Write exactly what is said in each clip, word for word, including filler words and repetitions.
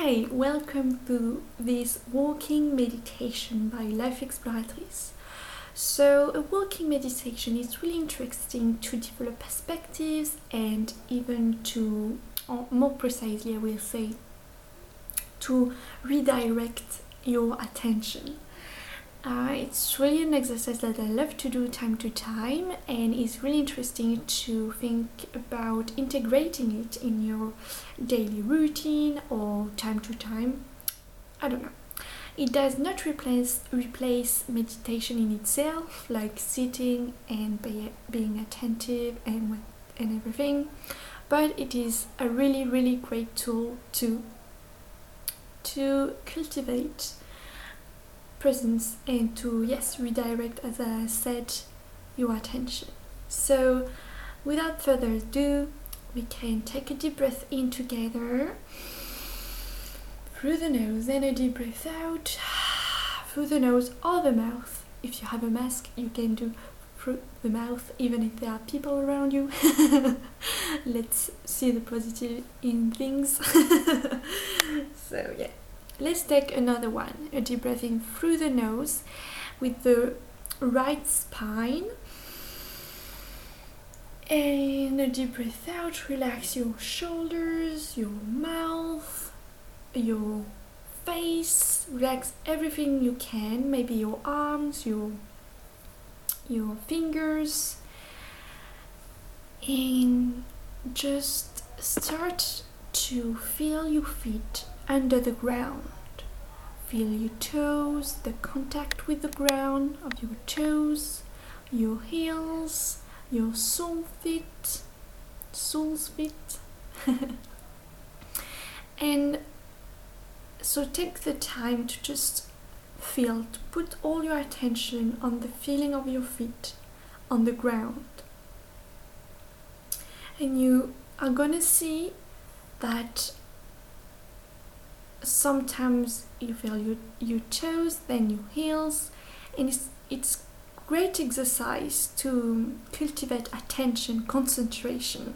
Hey, welcome to this walking meditation by Life Exploratrice. So a walking meditation is really interesting to develop perspectives and even to, or more precisely I will say, to redirect your attention. Uh, it's really an exercise that I love to do time to time, and it's really interesting to think about integrating it in your daily routine or time to time. I don't know. It does not replace replace meditation in itself, like sitting and be, being attentive and and everything, but it is a really really great tool to to cultivate presence and to, yes, redirect, as I said, your attention. So without further ado, we can take a deep breath in together through the nose and a deep breath out through the nose or the mouth. If you have a mask, you can do through the mouth, even if there are people around you. Let's see the positive in things. So yeah. Let's take another one, a deep breath in through the nose with the right spine, and a deep breath out, relax your shoulders, your mouth, your face, relax everything you can, maybe your arms, your, your fingers, and just start to feel your feet under the ground. Feel your toes, the contact with the ground of your toes, your heels, your sole feet, soles feet. And so take the time to just feel, to put all your attention on the feeling of your feet on the ground. And you are gonna see that sometimes you feel your, your toes, then your heels, and it's, it's great exercise to cultivate attention, concentration.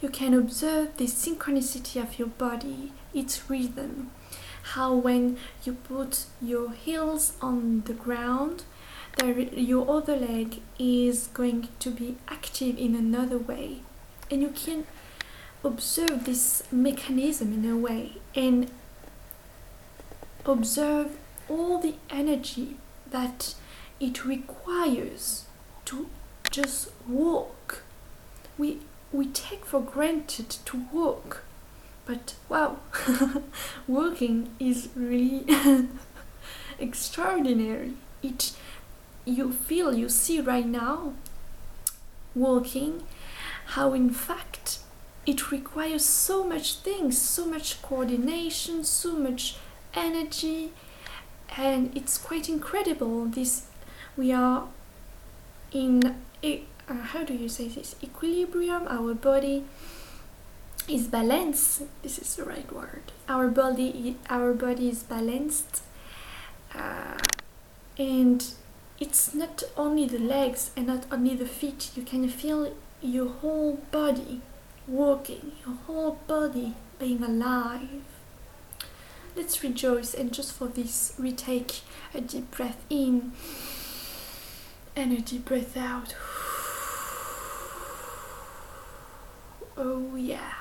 You can observe the synchronicity of your body, its rhythm, how when you put your heels on the ground, there, your other leg is going to be active in another way, and you can observe this mechanism in a way, and observe all the energy that it requires to just walk. We we take for granted to walk, but wow, walking is really extraordinary. It you feel, you see right now, walking, how in fact it requires so much things, so much coordination, so much energy, and it's quite incredible. This, we are in, a, uh, how do you say this, equilibrium. Our body is balanced. This is the right word. Our body, our body is balanced, uh, and it's not only the legs and not only the feet. You can feel your whole body walking, your whole body being alive. Let's rejoice, and just for this, retake a deep breath in and a deep breath out. Oh yeah.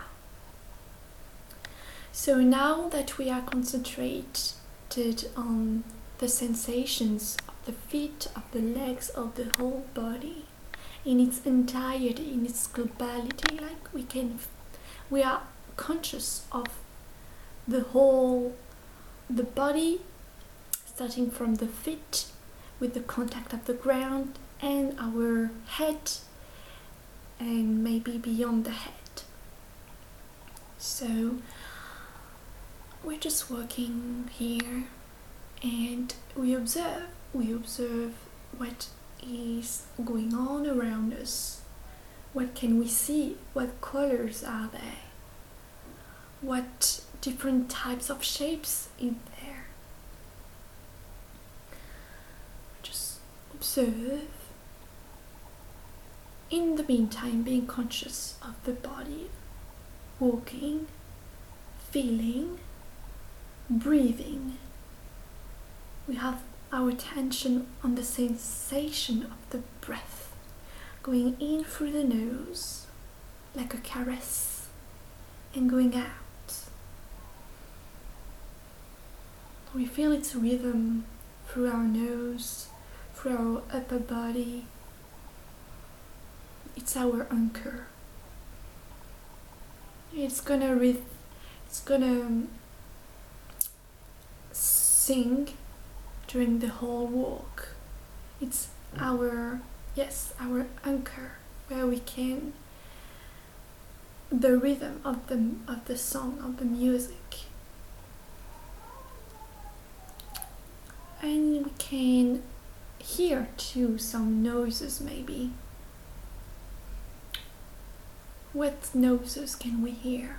So now that we are concentrated on the sensations of the feet, of the legs, of the whole body, in its entirety, in its globality, like we can, we are conscious of the whole, the body, starting from the feet, with the contact of the ground, and our head, and maybe beyond the head. So we're just walking here, and we observe, we observe what is going on around us. What can we see? What colors are there? What different types of shapes in there? Just observe. In the meantime, being conscious of the body, walking, feeling, breathing. We have our attention on the sensation of the breath, going in through the nose like a caress and going out. We feel its rhythm through our nose, through our upper body. It's our anchor. It's gonna re- it's gonna sing during the whole walk. It's our, yes, our anchor, where we can, the rhythm of the, of the song, of the music. And we can hear too some noises maybe. What noises can we hear?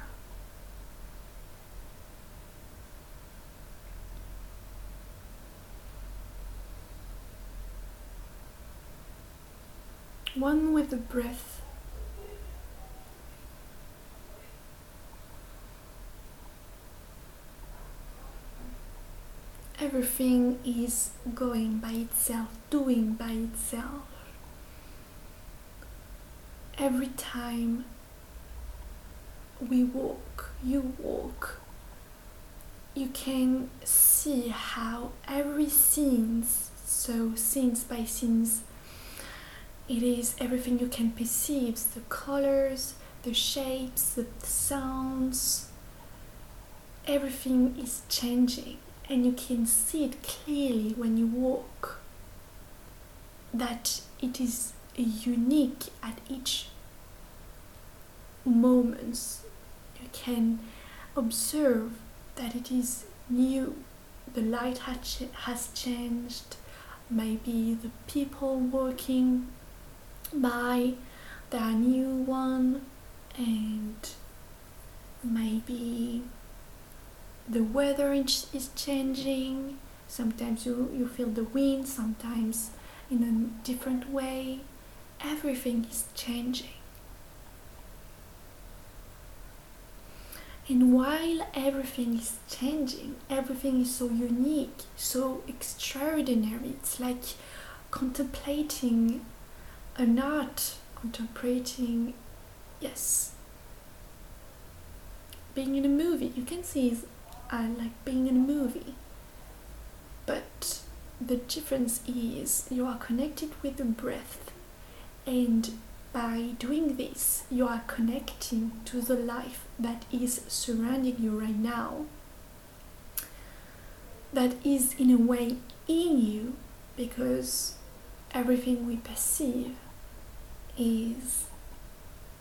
One with the breath. Everything is going by itself, doing by itself. Every time we walk, you walk, you can see how every scenes, so scenes by scenes, it is everything you can perceive, the colors, the shapes, the sounds, everything is changing and you can see it clearly when you walk, that it is unique at each moment. You can observe that it is new, the light has changed, maybe the people walking by, there are new one, and maybe the weather is changing. Sometimes you, you feel the wind, sometimes in a different way. Everything is changing. And while everything is changing, everything is so unique, so extraordinary. It's like contemplating an art, contemplating, yes, being in a movie. You can see it's uh, like being in a movie, but the difference is you are connected with the breath, and by doing this you are connecting to the life that is surrounding you right now, that is in a way in you, because everything we perceive is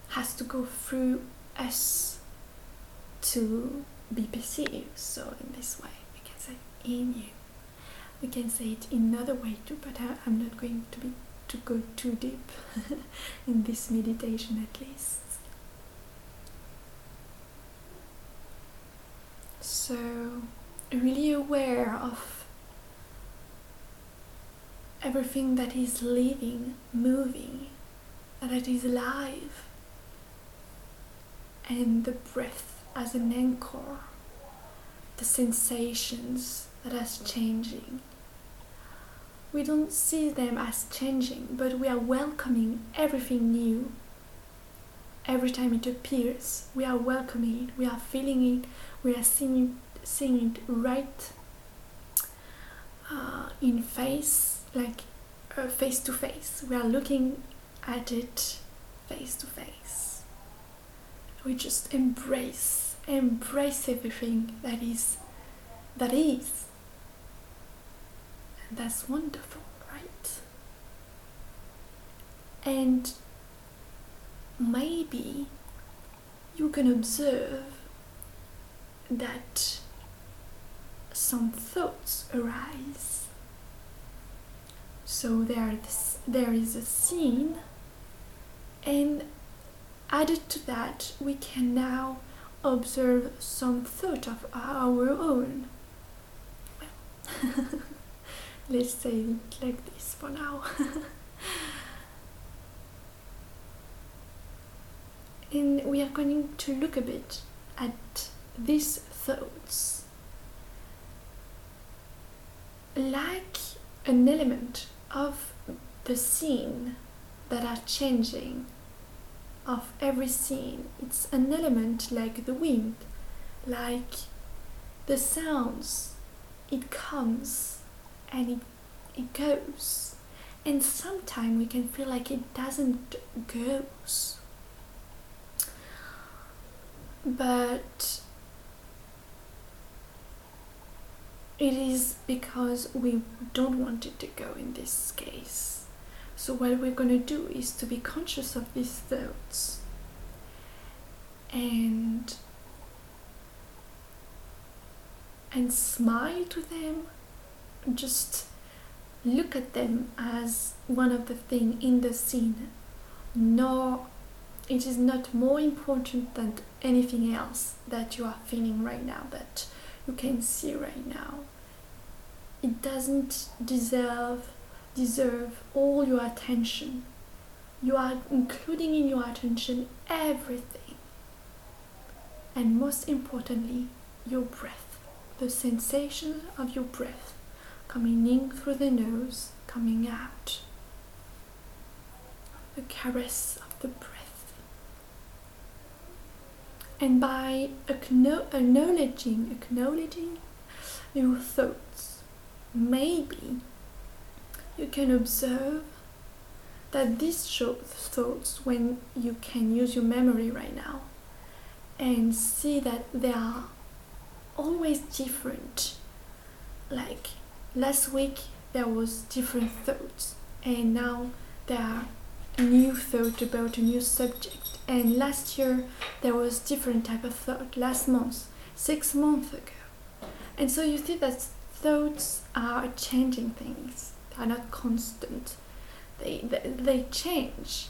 has to go through us to be perceived. So in this way we can say in you, we can say it in another way too, but I, I'm not going to be to go too deep in this meditation at least. So really aware of everything that is living, moving, that is alive, and the breath as an anchor, the sensations that are changing. We don't see them as changing, but we are welcoming everything new. Every time it appears, we are welcoming it, we are feeling it, we are seeing it, seeing it right uh, in face, like uh, face to face. We are looking at it face to face. We just embrace. Embrace everything that is, that is, and that's wonderful, right? And maybe you can observe that some thoughts arise. So there, there is a scene, and added to that, we can now observe some thought of our own. Well, let's say it like this for now. And we are going to look a bit at these thoughts like an element of the scene that are changing, of every scene. It's an element like the wind, like the sounds. It comes and it, it goes. And sometimes we can feel like it doesn't goes. But it is because we don't want it to go in this case. So what we're going to do is to be conscious of these thoughts and and smile to them, just look at them as one of the things in the scene. No, it is not more important than anything else that you are feeling right now, that you can see right now. It doesn't deserve deserve all your attention. You are including in your attention everything, and most importantly your breath, the sensation of your breath coming in through the nose, coming out, the caress of the breath. And by acknowledging acknowledging your thoughts, maybe you can observe that these thoughts, when you can use your memory right now and see that they are always different. Like last week there was different thoughts, and now there are new thoughts about a new subject, and last year there was different type of thought, last month, six months ago. And so you see that thoughts are changing things. Are not constant. They, they they change.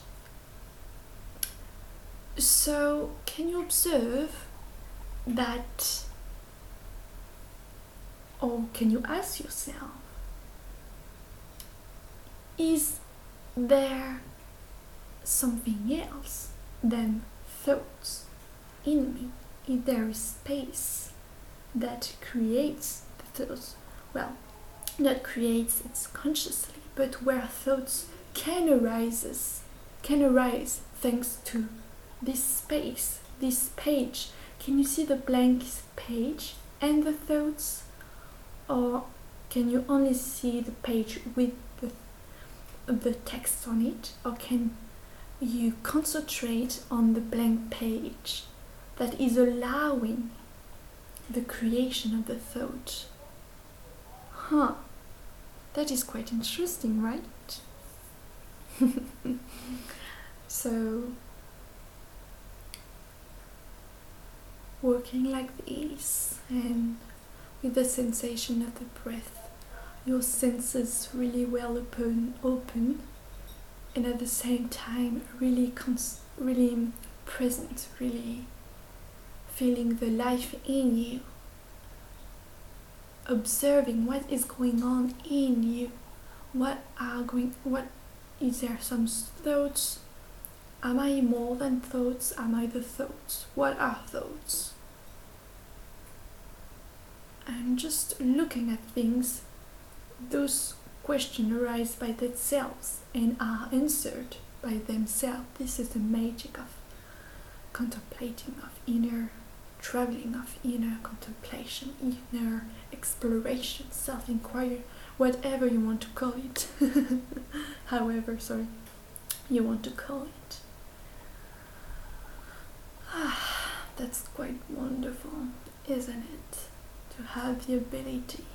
So can you observe that, or can you ask yourself, is there something else than thoughts in me? Is there a space that creates the thoughts? Well, not creates it consciously, but where thoughts can arise, can arise thanks to this space, this page. Can you see the blank page and the thoughts, or can you only see the page with the, the text on it, or can you concentrate on the blank page that is allowing the creation of the thought? Huh. That is quite interesting, right? So, working like this and with the sensation of the breath, your senses really well open, open and at the same time really, cons- really present, really feeling the life in you. Observing what is going on in you, what are going, what is there some thoughts? Am I more than thoughts? Am I the thoughts? What are thoughts? And just looking at things, those questions arise by themselves and are answered by themselves. This is the magic of contemplating, of inner traveling, of inner contemplation, inner exploration, self-inquiry, whatever you want to call it, however, sorry, you want to call it. Ah, that's quite wonderful, isn't it? To have the ability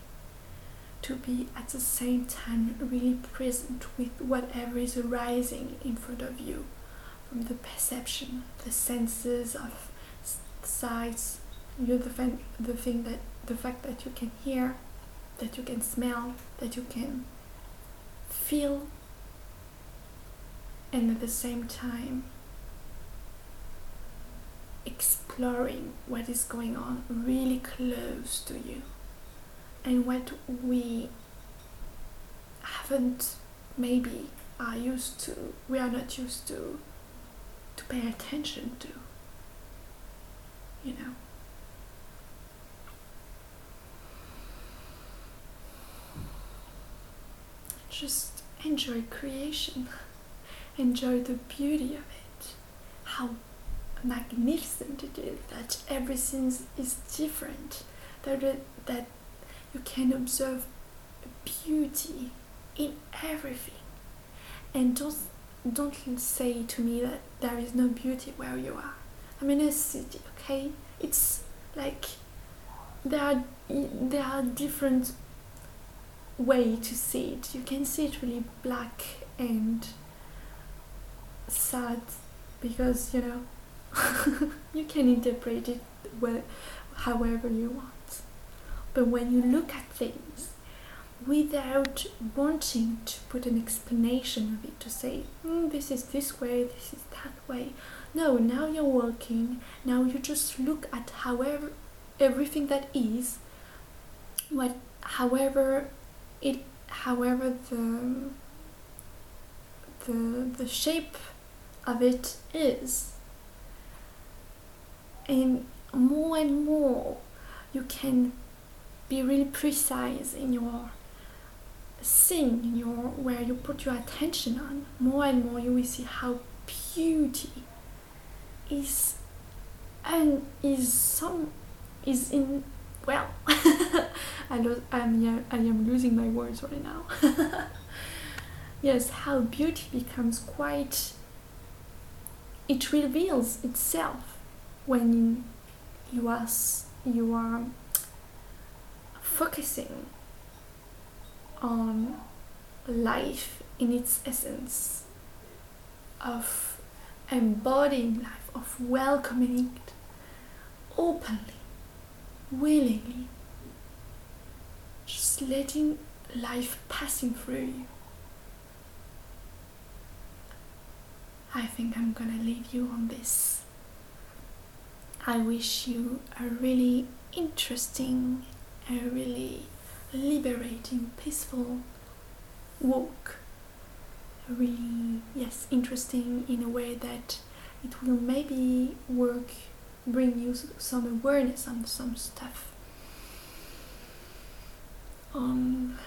to be at the same time really present with whatever is arising in front of you, from the perception, the senses of sights, you the fan, the thing that the fact that you can hear, that you can smell, that you can feel, and at the same time exploring what is going on really close to you and what we haven't maybe are used to, we are not used to to pay attention to. You know, just enjoy creation, enjoy the beauty of it, how magnificent it is, that everything is different, that, that you can observe beauty in everything. And don't don't say to me that there is no beauty where you are. I'm in a city, okay? It's like there are there are different way to see it. You can see it really black and sad because, you know, you can interpret it well, however you want. But when you look at things without wanting to put an explanation of it, to say, mm, this is this way, this is that way. No, now you're walking, now you just look at however everything that is, what, however it, however the, the, the shape of it is. And more and more you can be really precise in your seeing, in your, where you put your attention on. More and more you will see how beauty is and is some is in well I lo- I'm, yeah, I am losing my words right now. Yes, how beauty becomes quite, it reveals itself when you are you are focusing on life in its essence, of embodying life, of welcoming it openly, willingly, just letting life passing through you. I think I'm gonna leave you on this. I wish you a really interesting, a really liberating, peaceful walk. Really, yes, interesting in a way that it will maybe work, bring you some awareness on some stuff, on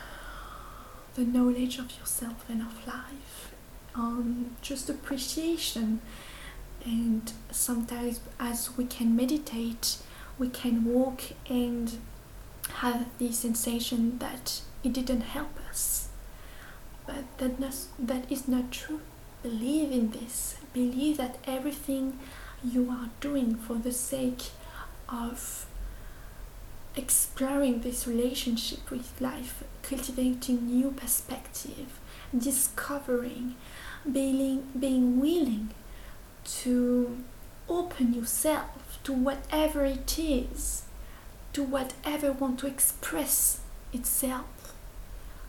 the knowledge of yourself and of life, on just appreciation. And sometimes, as we can meditate, we can walk and have the sensation that it didn't help us, but that not, that is not true. Believe in this. Believe that everything you are doing for the sake of exploring this relationship with life, cultivating new perspective, discovering, being, being willing to open yourself to whatever it is, to whatever want to express itself,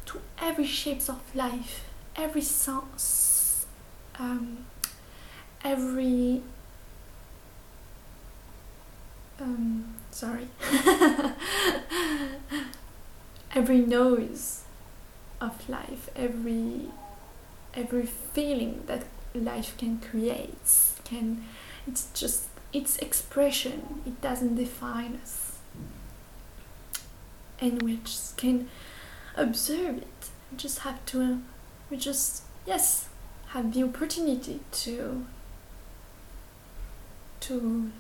to every shapes of life, every sense, um, every um, sorry, every noise of life, every every feeling that life can create, can it's just its expression. It doesn't define us. And we just can observe it. We just have to, uh, we just, yes, have the opportunity to, to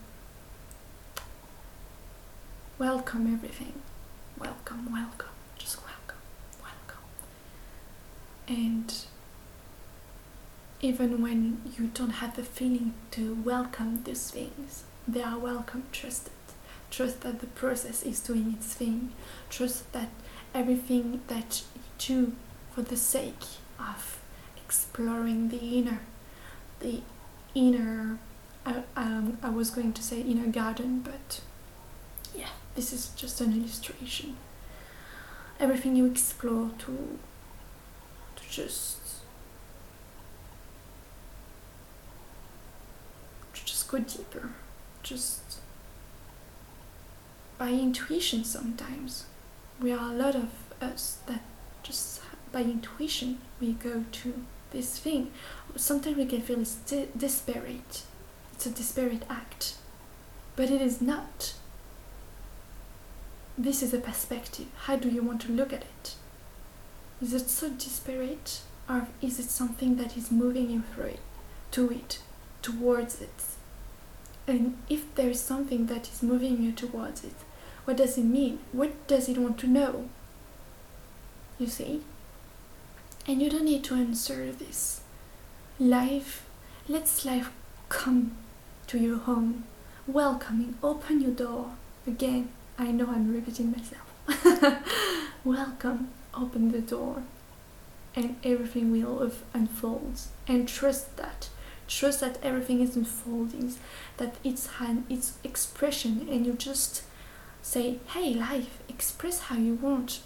welcome everything. Welcome, welcome, just welcome, welcome. And even when you don't have the feeling to welcome these things, they are welcome, trusted. Trust that the process is doing its thing. Trust that everything that you do for the sake of exploring the inner, the inner, uh, um, I was going to say inner garden, but yeah, this is just an illustration. Everything you explore to, to just, to just go deeper, just by intuition. Sometimes we are a lot of us that just by intuition we go to this thing. Sometimes we can feel it's de- disparate. It's a disparate act, but it is not. This is a perspective. How do you want to look at it? Is it so disparate, or is it something that is moving him through it, to it, towards it? And if there is something that is moving you towards it, what does it mean? What does it want to know? You see? And you don't need to answer this. Life, let's life come to your home, welcoming, open your door. Again, I know I'm repeating myself. Welcome, open the door, and everything will unfold. And trust that. Trust that everything is unfolding, that it's hand, it's expression, and you just say, hey, life, express how you want.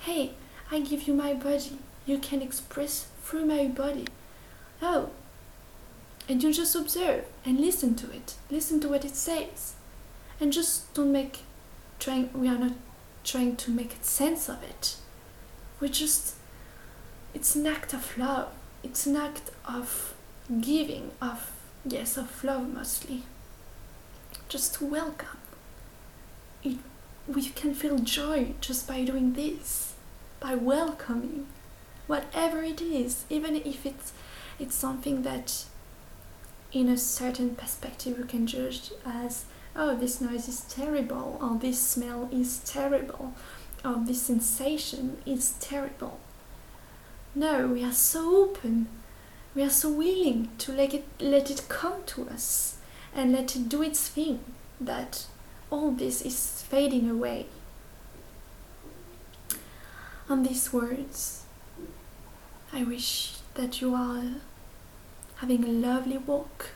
Hey, I give you my body. You can express through my body. Oh, and you just observe and listen to it. Listen to what it says, and just don't make. Trying, we are not trying to make sense of it. We just, it's an act of love. It's an act of giving, of yes, of love mostly. Just welcome. It, you can feel joy just by doing this, by welcoming whatever it is, even if it's it's something that, in a certain perspective, you can judge as, oh, this noise is terrible, or this smell is terrible, or this sensation is terrible. No, we are so open. We are so willing to let it, let it come to us and let it do its thing, that all this is fading away. On these words, I wish that you are having a lovely walk.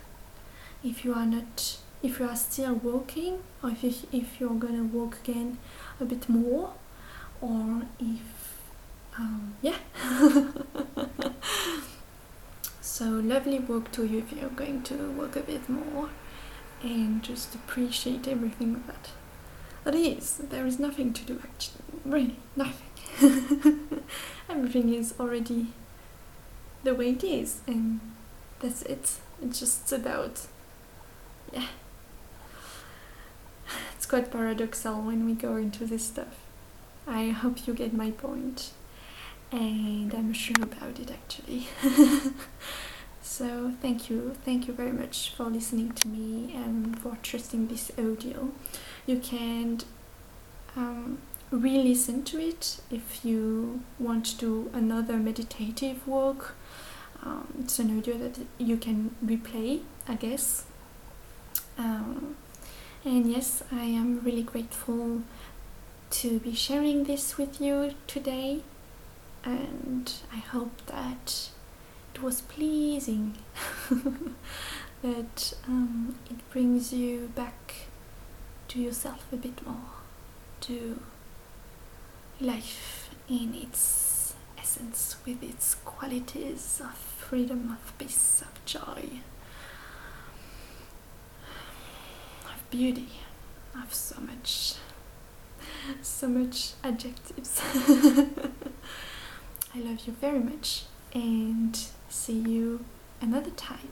If you are not, if you are still walking, or if you, if you're gonna walk again a bit more, or if, um, yeah. So lovely walk to you if you're going to walk a bit more, and just appreciate everything that that is. There is nothing to do, actually, really nothing. Everything is already the way it is, and that's it. It's just about, yeah. It's quite paradoxal when we go into this stuff. I hope you get my point. And I'm sure about it, actually. So thank you, thank you very much for listening to me and for trusting this audio. You can um, re-listen to it if you want to do another meditative walk. Um, it's an audio that you can replay, I guess. Um, and yes, I am really grateful to be sharing this with you today. And I hope that it was pleasing, that um, it brings you back to yourself a bit more, to life in its essence, with its qualities of freedom, of peace, of joy, of beauty, of so much, so much adjectives. I love you very much, and see you another time.